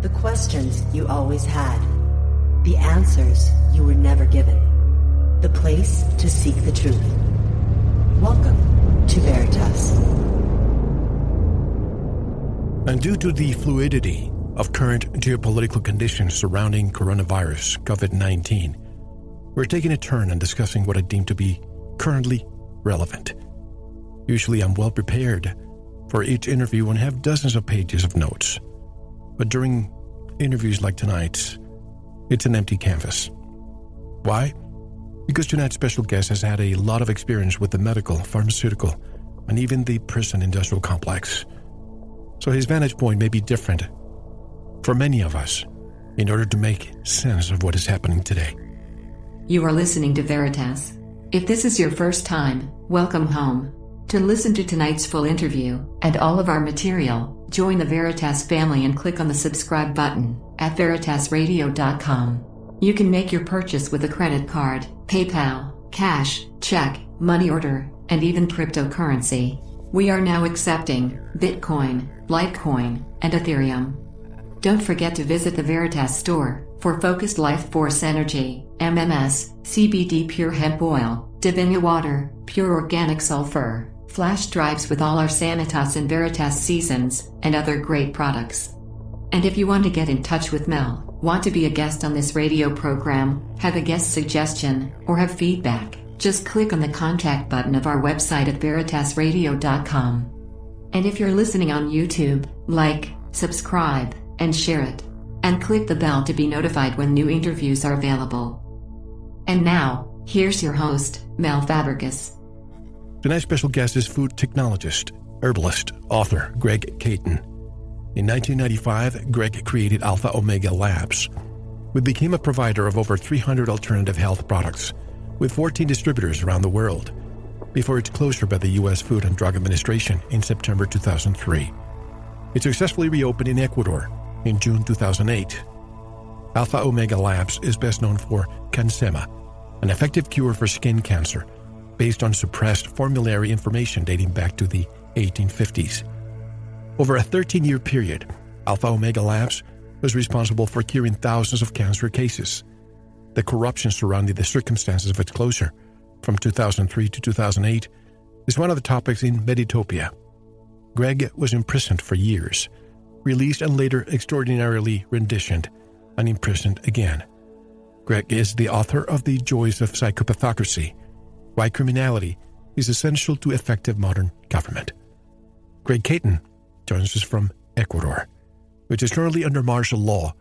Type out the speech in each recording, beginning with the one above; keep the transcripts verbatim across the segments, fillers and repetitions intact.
The questions you always had. The answers you were never given. The place to seek the truth. Welcome to Veritas. And due to the fluidity of current geopolitical conditions surrounding coronavirus COVID nineteen, we're taking a turn and discussing what I deem to be currently relevant. Usually I'm well prepared for each interview and have dozens of pages of notes. But during interviews like tonight's, it's an empty canvas. Why? Because tonight's special guest has had a lot of experience with the medical, pharmaceutical, and even the prison industrial complex. So his vantage point may be different for many of us in order to make sense of what is happening today. You are listening to Veritas. If this is your first time, welcome home. To listen to tonight's full interview and all of our material, join the Veritas family and click on the subscribe button at Veritas Radio dot com. You can make your purchase with a credit card, PayPal, cash, check, money order, and even cryptocurrency. We are now accepting Bitcoin, Litecoin, and Ethereum. Don't forget to visit the Veritas store for focused life force energy, M M S, C B D pure hemp oil, Divinia water, pure organic sulfur, flash drives with all our Sanitas and Veritas seasons, and other great products. And if you want to get in touch with Mel, want to be a guest on this radio program, have a guest suggestion, or have feedback, just click on the contact button of our website at Veritas Radio dot com. And if you're listening on YouTube, like, subscribe, and share it. And click the bell to be notified when new interviews are available. And now, here's your host, Mel Fabricus. Tonight's special guest is food technologist, herbalist, author Greg Caton. In nineteen ninety-five, Greg created Alpha Omega Labs, which became a provider of over three hundred alternative health products with fourteen distributors around the world before its closure by the U S Food and Drug Administration in September two thousand three. It successfully reopened in Ecuador in June two thousand eight. Alpha Omega Labs is best known for CanSema, an effective cure for skin cancer based on suppressed formulary information dating back to the eighteen fifties. Over a thirteen-year period, Alpha Omega Labs was responsible for curing thousands of cancer cases. The corruption surrounding the circumstances of its closure from two thousand three to two thousand eight is one of the topics in Meditopia. Greg was imprisoned for years, released and later extraordinarily renditioned and imprisoned again. Greg is the author of The Joys of Psychopathocracy, Why Criminality is Essential to Effective Modern Government. Greg Caton joins us from Ecuador, which is currently under martial law,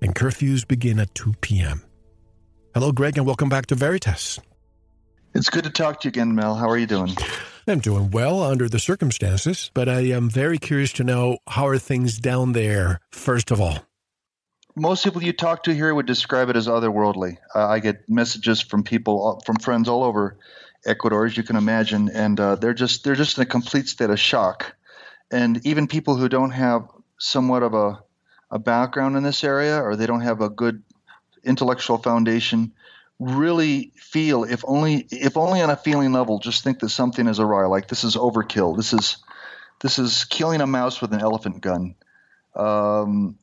and curfews begin at two p.m. Hello, Greg, and welcome back to Veritas. It's good to talk to you again, Mel. How are you doing? I'm doing well under the circumstances, but I am very curious to know, how are things down there, first of all? Most people you talk to here would describe it as otherworldly. Uh, I get messages from people, from friends all over Ecuador, as you can imagine, and uh, they're just they're just in a complete state of shock. And even people who don't have somewhat of a, a background in this area, or they don't have a good intellectual foundation, really feel, if only if only on a feeling level, just think that something is awry, like this is overkill. This is this is killing a mouse with an elephant gun. Um,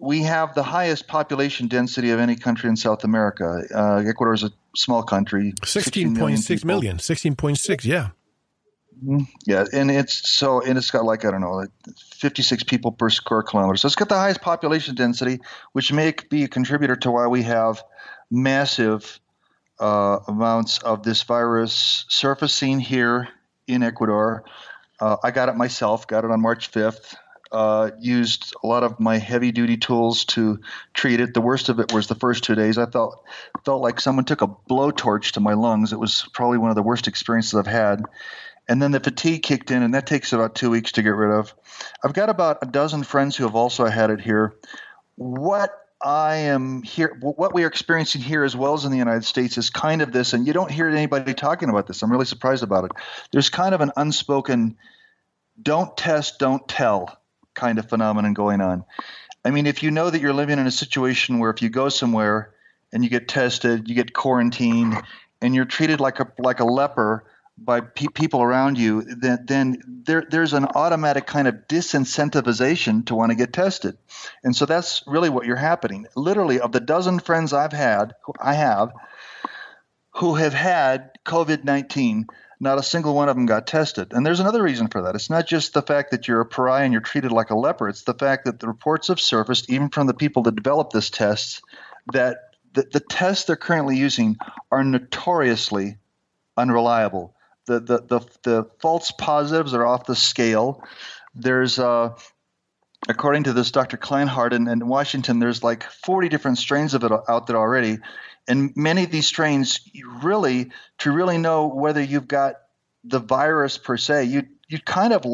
we have the highest population density of any country in South America. Uh, Ecuador is a small country. sixteen point six million. sixteen point six, yeah. Yeah, and it's so, and it's got like I don't know, like fifty-six people per square kilometer. So it's got the highest population density, which may be a contributor to why we have massive uh, amounts of this virus surfacing here in Ecuador. Uh, I got it myself, got it on March fifth, uh, used a lot of my heavy-duty tools to treat it. The worst of it was the first two days. I felt felt like someone took a blowtorch to my lungs. It was probably one of the worst experiences I've had. And then the fatigue kicked in, and that takes about two weeks to get rid of. I've got about a dozen friends who have also had it here. What I am here, what we are experiencing here as well as in the United States is kind of this, and you don't hear anybody talking about this. I'm really surprised about it. There's kind of an unspoken don't test, don't tell kind of phenomenon going on. I mean, if you know that you're living in a situation where if you go somewhere and you get tested, you get quarantined, and you're treated like a like a leper, by pe- people around you, then, then there, there's an automatic kind of disincentivization to want to get tested. And so that's really what you're happening. Literally, of the dozen friends I've had, I have, who have had COVID nineteen, not a single one of them got tested. And there's another reason for that. It's not just the fact that you're a pariah and you're treated like a leper. It's the fact that the reports have surfaced, even from the people that developed this test, that the, the tests they're currently using are notoriously unreliable. The, the the the false positives are off the scale. There's, uh, according to this Doctor Klinghardt in, in Washington, there's like forty different strains of it out there already. And many of these strains, you really, to really know whether you've got the virus per se, you you kind of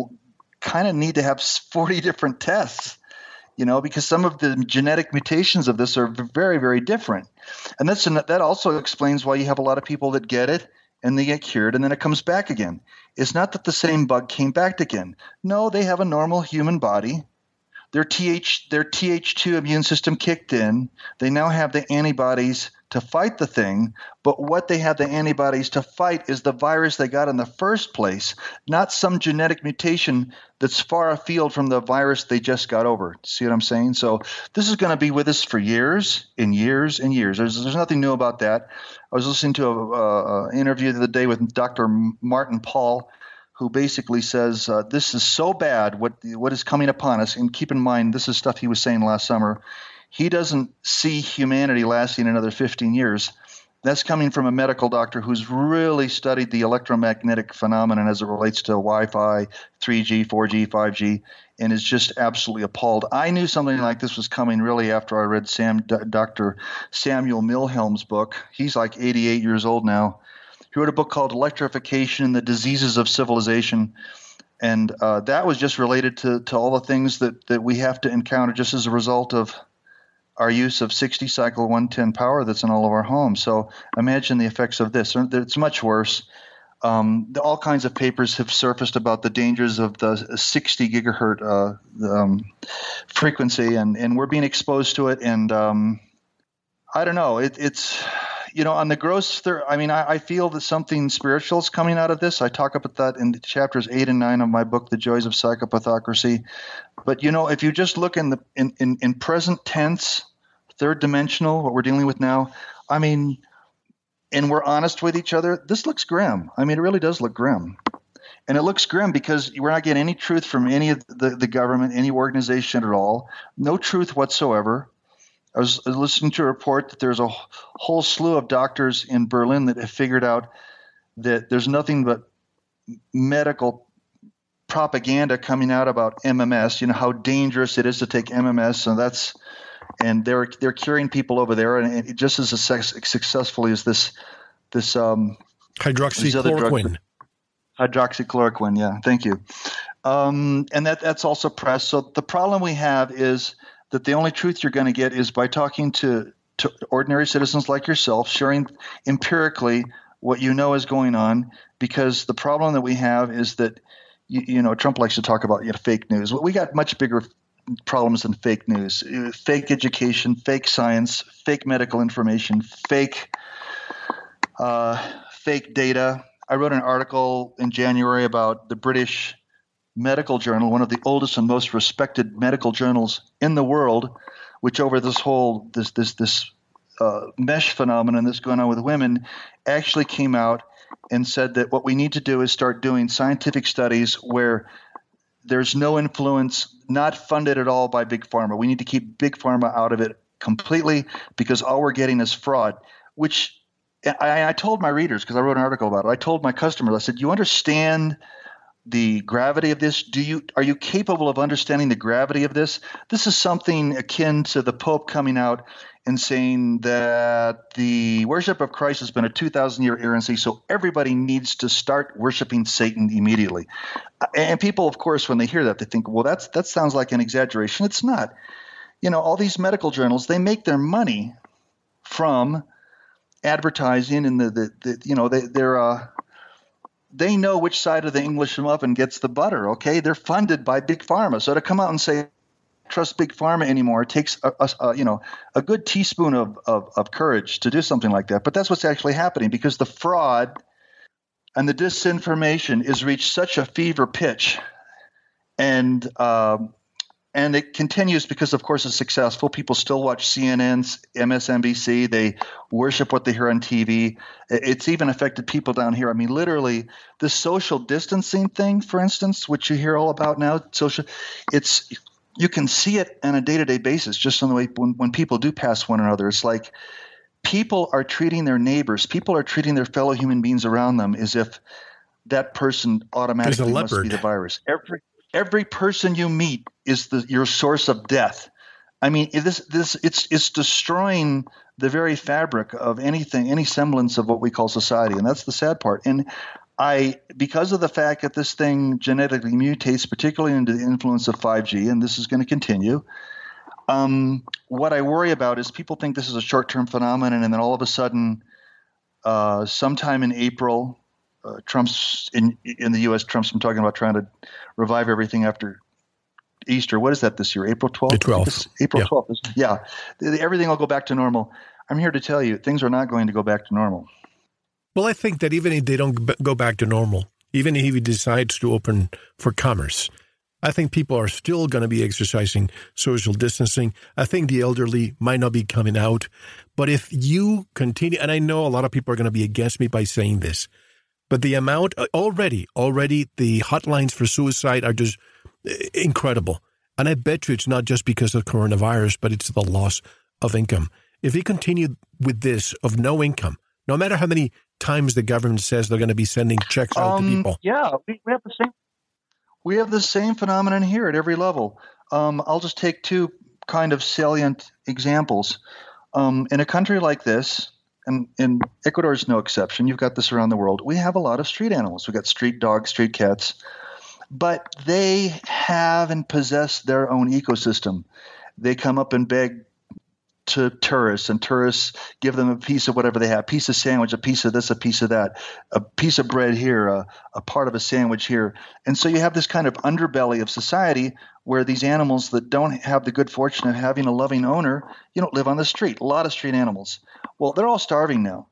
kind of need to have forty different tests, you know, because some of the genetic mutations of this are very, very different. And that's that also explains why you have a lot of people that get it and they get cured, and then it comes back again. It's not that the same bug came back again. No, they have a normal human body. Their Th their Th two immune system kicked in. They now have the antibodies to fight the thing, but what they have the antibodies to fight is the virus they got in the first place, not some genetic mutation that's far afield from the virus they just got over. See what I'm saying? So this is going to be with us for years and years and years. There's, there's nothing new about that. I was listening to an interview the other day with Doctor Martin Paul, who basically says uh, this is so bad, what what is coming upon us, and keep in mind this is stuff he was saying last summer. He doesn't see humanity lasting another fifteen years. That's coming from a medical doctor who's really studied the electromagnetic phenomenon as it relates to Wi-Fi, three G, four G, five G, and is just absolutely appalled. I knew something like this was coming really after I read Sam, Doctor Samuel Milhelm's book. He's like eighty-eight years old now. He wrote a book called Electrification and the Diseases of Civilization. And uh, that was just related to, to all the things that, that we have to encounter just as a result of our use of sixty cycle one ten power that's in all of our homes. So imagine the effects of this. It's much worse. Um, the, all kinds of papers have surfaced about the dangers of the sixty gigahertz uh, the, um, frequency, and, and we're being exposed to it. And um, I don't know. It, it's you know on the gross. There, I mean, I, I feel that something spiritual is coming out of this. I talk about that in chapters eight and nine of my book, The Joys of Psychopathocracy. But you know, if you just look in the in, in, in present tense, third dimensional, what we're dealing with now, I mean, and we're honest with each other, this looks grim. I mean, it really does look grim. And it looks grim because we're not getting any truth from any of the, the government, any organization at all, no truth whatsoever. I was listening to a report that there's a whole slew of doctors in Berlin that have figured out that there's nothing but medical propaganda coming out about M M S, you know, how dangerous it is to take M M S, and that's – And they're they're curing people over there, and it just as successfully as this this um, hydroxychloroquine. Hydroxychloroquine, yeah, thank you. Um, and that that's also pressed. So the problem we have is that the only truth you're going to get is by talking to, to ordinary citizens like yourself, sharing empirically what you know is going on. Because the problem that we have is that you, you know Trump likes to talk about you know, fake news. We got much bigger problems than fake news, fake education, fake science, fake medical information, fake uh, fake data. I wrote an article in January about the British Medical Journal, one of the oldest and most respected medical journals in the world, which over this whole this this this uh, mesh phenomenon that's going on with women actually came out and said that what we need to do is start doing scientific studies where there's no influence, not funded at all by Big Pharma. We need to keep Big Pharma out of it completely because all we're getting is fraud, which I, I told my readers because I wrote an article about it. I told my customers, I said, you understand the gravity of this? Do you Are you capable of understanding the gravity of this? This is something akin to the Pope coming out and saying that the worship of Christ has been a two thousand year errancy, so everybody needs to start worshiping Satan immediately. And people, of course, when they hear that, they think, well, that's that sounds like an exaggeration. It's not. You know, all these medical journals, they make their money from advertising, and the, the, the you know, they, they're uh, they know which side of the English muffin gets the butter, okay? They're funded by Big Pharma. So to come out and say, trust Big Pharma anymore, it takes a, a, a you know a good teaspoon of, of of courage to do something like that. But that's what's actually happening because the fraud and the disinformation is reached such a fever pitch, and uh, and it continues because, of course, it's successful. People still watch C N N, M S N B C. They worship what they hear on T V. It's even affected people down here. I mean, literally, this social distancing thing, for instance, which you hear all about now, social, it's you can see it on a day-to-day basis just on the way when, when people do pass one another. It's like people are treating their neighbors, people are treating their fellow human beings around them as if that person automatically must be the virus. Every every person you meet is the, your source of death. I mean, this this it's it's destroying the very fabric of anything, any semblance of what we call society, and that's the sad part. And I, because of the fact that this thing genetically mutates, particularly under the influence of five G, and this is going to continue. Um, what I worry about is people think this is a short-term phenomenon, and then all of a sudden, uh, sometime in April, uh, Trump's in in the U S. Trump's been talking about trying to revive everything after Easter. What is that this year? April twelfth? The twelfth. April yeah. twelfth. Yeah. Everything will go back to normal. I'm here to tell you, things are not going to go back to normal. Well, I think that even if they don't go back to normal, even if he decides to open for commerce, I think people are still going to be exercising social distancing. I think the elderly might not be coming out. But if you continue, and I know a lot of people are going to be against me by saying this, but the amount already, already the hotlines for suicide are just incredible. And I bet you it's not just because of coronavirus, but it's the loss of income. If we continue with this of no income, no matter how many times the government says they're going to be sending checks out um, to people. Yeah, we, we have the same. We have the same phenomenon here at every level. Um, I'll just take two kind of salient examples. Um, in a country like this, and, and Ecuador is no exception, you've got this around the world, we have a lot of street animals. We've got street dogs, street cats, but they have and possess their own ecosystem. They come up and beg to tourists, and tourists give them a piece of whatever they have, a piece of sandwich, a piece of this, a piece of that, a piece of bread here, a, a part of a sandwich here. And so you have this kind of underbelly of society where these animals that don't have the good fortune of having a loving owner, you know, live on the street, a lot of street animals. Well, they're all starving now.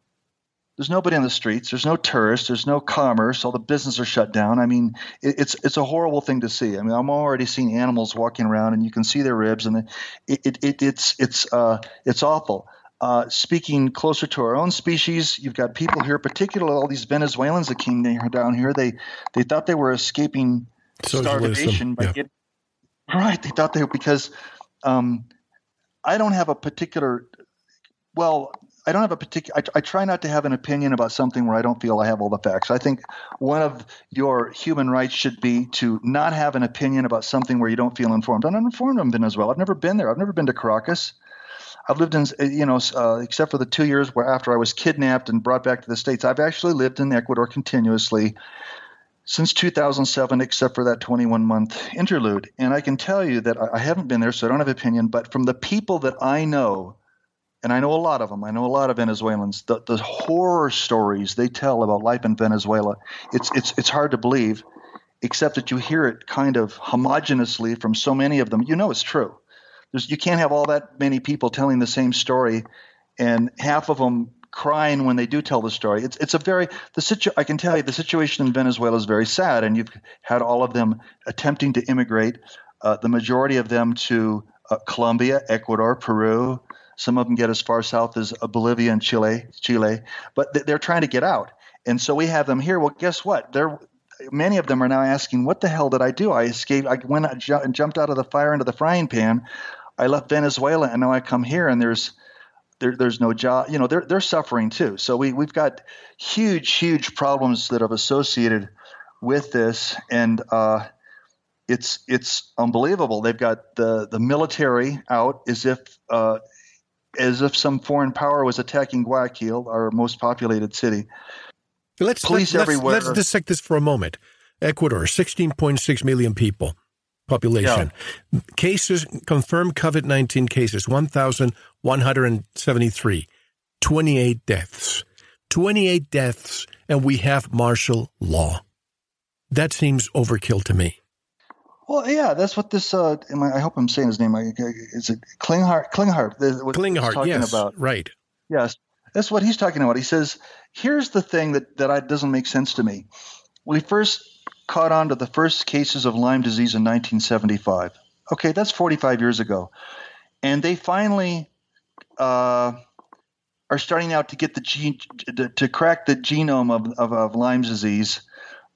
There's nobody on the streets. There's no tourists. There's no commerce. All the businesses are shut down. I mean, it, it's it's a horrible thing to see. I mean, I'm already seeing animals walking around, and you can see their ribs, and the, it, it it's it's uh it's awful. Uh, speaking closer to our own species, you've got people here, particularly all these Venezuelans that came down here. They they thought they were escaping starvation by yeah. getting right. They thought they were because um, I don't have a particular well. I don't have a particular. I, I try not to have an opinion about something where I don't feel I have all the facts. I think one of your human rights should be to not have an opinion about something where you don't feel informed. I'm uninformed in Venezuela. I've never been there. I've never been to Caracas. I've lived in, you know, uh, except for the two years where after I was kidnapped and brought back to the States, I've actually lived in Ecuador continuously since two thousand seven, except for that twenty-one month interlude. And I can tell you that I haven't been there, so I don't have an opinion. But from the people that I know. And I know a lot of them. I know a lot of Venezuelans. The, the horror stories they tell about life in Venezuela, it's it's it's hard to believe, except that you hear it kind of homogeneously from so many of them. You know it's true. There's, you can't have all that many people telling the same story and half of them crying when they do tell the story. It's it's a very the situ- I can tell you the situation in Venezuela is very sad, and you've had all of them attempting to immigrate, uh, the majority of them to uh, Colombia, Ecuador, Peru. Some of them get as far south as Bolivia and Chile, Chile, but they're trying to get out. And so we have them here. Well, guess what? They're, many of them are now asking, what the hell did I do? I escaped. I went and ju- jumped out of the fire into the frying pan. I left Venezuela, and now I come here, and there's there, there's no job. You know, they're they're suffering too. So we, we've got huge, huge problems that have associated with this, and uh, it's it's unbelievable. They've got the, the military out as if uh, – as if some foreign power was attacking Guayaquil, our most populated city. Let's, Police let's, everywhere. Let's dissect this for a moment. Ecuador, sixteen point six million people, population. Yeah. Cases, confirmed COVID nineteen cases, one thousand one hundred seventy-three. twenty-eight deaths. twenty-eight deaths, and we have martial law. That seems overkill to me. Well, yeah, that's what this. Uh, I hope I'm saying his name. Is it Klinghardt? Klinghardt. Klinghardt. Yes. About. Right. Yes. That's what he's talking about. He says, here's the thing that, that I, doesn't make sense to me. We first caught on to the first cases of Lyme disease in nineteen seventy-five. Okay, that's forty-five years ago. And they finally uh, are starting out to get the gene to, to crack the genome of, of, of Lyme disease.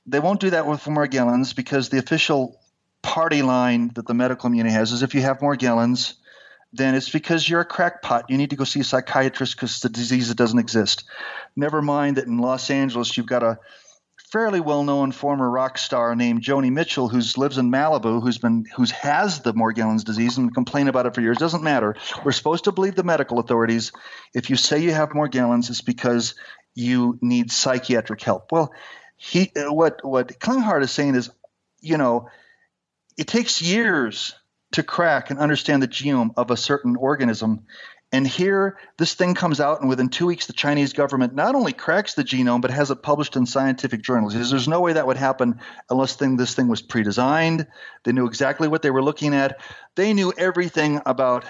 They won't do that with Morgellons because the official party line that the medical community has is if you have Morgellons, then it's because you're a crackpot. You need to go see a psychiatrist because the disease doesn't exist. Never mind that in Los Angeles you've got a fairly well-known former rock star named Joni Mitchell who lives in Malibu, who's been who's has the Morgellons disease and complained about it for years. Doesn't matter. We're supposed to believe the medical authorities. If you say you have Morgellons, it's because you need psychiatric help. Well, he what what Klinghardt is saying is, you know, it takes years to crack and understand the genome of a certain organism. And here, this thing comes out, and within two weeks, the Chinese government not only cracks the genome, but has it published in scientific journals. There's no way that would happen unless thing, this thing was pre-designed. They knew exactly what they were looking at. They knew everything about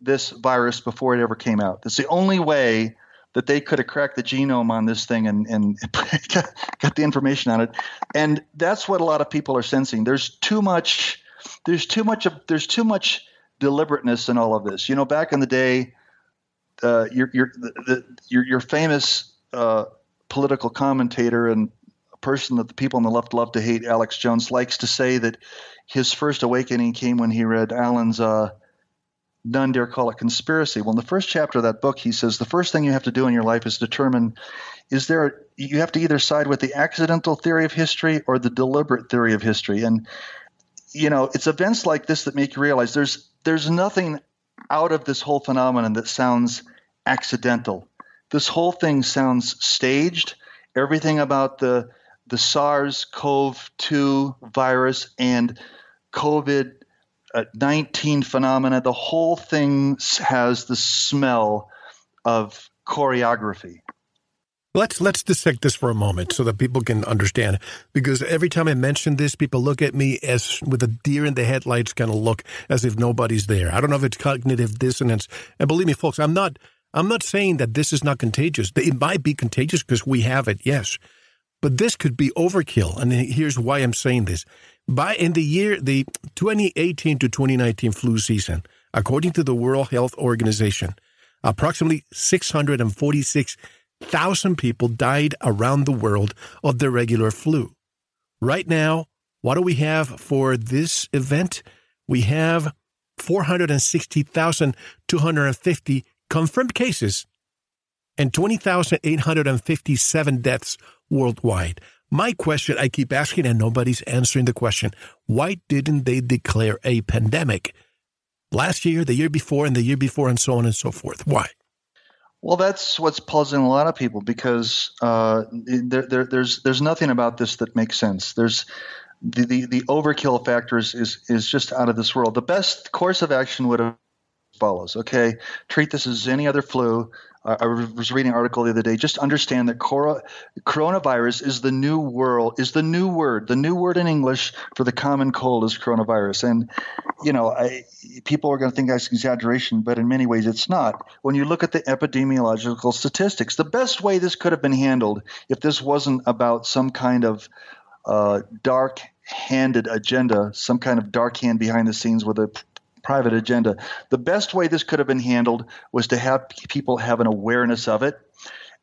this virus before it ever came out. That's the only way that they could have cracked the genome on this thing and, and got the information on it. And that's what a lot of people are sensing. There's too much... There's too much of there's too much deliberateness in all of this. You know, back in the day, uh, your your the, the, your, your famous uh, political commentator and person that the people on the left love to hate, Alex Jones, likes to say that his first awakening came when he read Allen's uh, "None Dare Call It Conspiracy." Well, in the first chapter of that book, he says the first thing you have to do in your life is determine is there you have to either side with the accidental theory of history or the deliberate theory of history, and you know, it's events like this that make you realize there's there's nothing out of this whole phenomenon that sounds accidental. This whole thing sounds staged. Everything about the the SARS-C o V two virus and COVID nineteen phenomena, the whole thing has the smell of choreography. Let's let's dissect this for a moment so that people can understand, because every time I mention this, people look at me as with a deer in the headlights kind of look, as if nobody's there. I don't know if it's cognitive dissonance. And believe me, folks, I'm not I'm not saying that this is not contagious. It might be contagious because we have it, yes. But this could be overkill, and here's why I'm saying this. By in the year the twenty eighteen to twenty nineteen flu season, according to the World Health Organization, approximately six hundred forty-six thousand people died around the world of the regular flu. Right now, what do we have for this event? We have four hundred sixty thousand two hundred fifty confirmed cases and twenty thousand eight hundred fifty-seven deaths worldwide. My question I keep asking, and nobody's answering the question, why didn't they declare a pandemic last year, the year before, and the year before, and so on and so forth? Why? Well, that's what's puzzling a lot of people because uh, there, there, there's there's nothing about this that makes sense. There's the, the, the overkill factor is, is is just out of this world. The best course of action would have follows. Okay, treat this as any other flu. Uh, I was reading an article the other day. Just understand that cor- coronavirus is the new world is the new word. The new word in English for the common cold is coronavirus. And you know, I, people are going to think that's exaggeration, but in many ways it's not. When you look at the epidemiological statistics, the best way this could have been handled, if this wasn't about some kind of uh, dark-handed agenda, some kind of dark hand behind the scenes with a private agenda. The best way this could have been handled was to have people have an awareness of it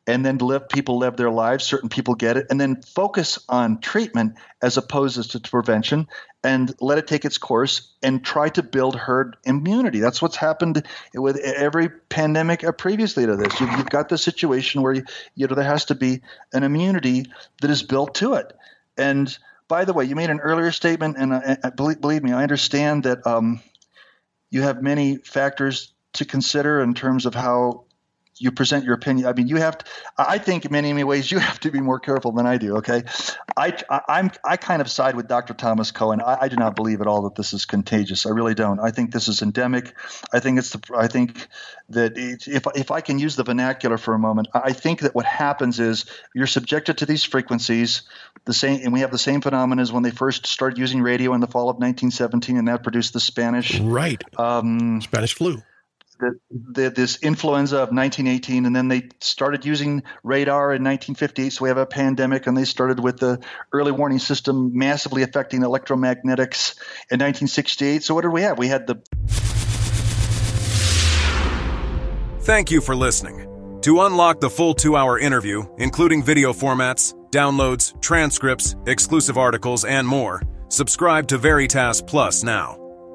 and then let people live their lives. Certain people get it and then focus on treatment as opposed to prevention and let it take its course and try to build herd immunity. That's what's happened with every pandemic previously to this. You've, you've got the situation where, you, you know, there has to be an immunity that is built to it. And by the way, you made an earlier statement, and I, I, believe, believe me, I understand that um, you have many factors to consider in terms of how you present your opinion. I mean, you have to, I think in many, many ways you have to be more careful than I do, okay? I, I, I'm, I kind of side with Doctor Thomas Cohen. I, I do not believe at all that this is contagious. I really don't. I think this is endemic. I think it's the, I think that it, if, if I can use the vernacular for a moment, I think that what happens is you're subjected to these frequencies, the same, and we have the same phenomena as when they first started using radio in the fall of nineteen seventeen, and that produced the Spanish. Right. Um, Spanish flu. the, the, this influenza of nineteen eighteen, and then they started using radar in nineteen fifty-eight. So we have a pandemic, and they started with the early warning system massively affecting electromagnetics in nineteen sixty-eight. So what did we have? We had the... Thank you for listening. To unlock the full two-hour interview, including video formats, downloads, transcripts, exclusive articles, and more, subscribe to Veritas Plus now.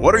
What are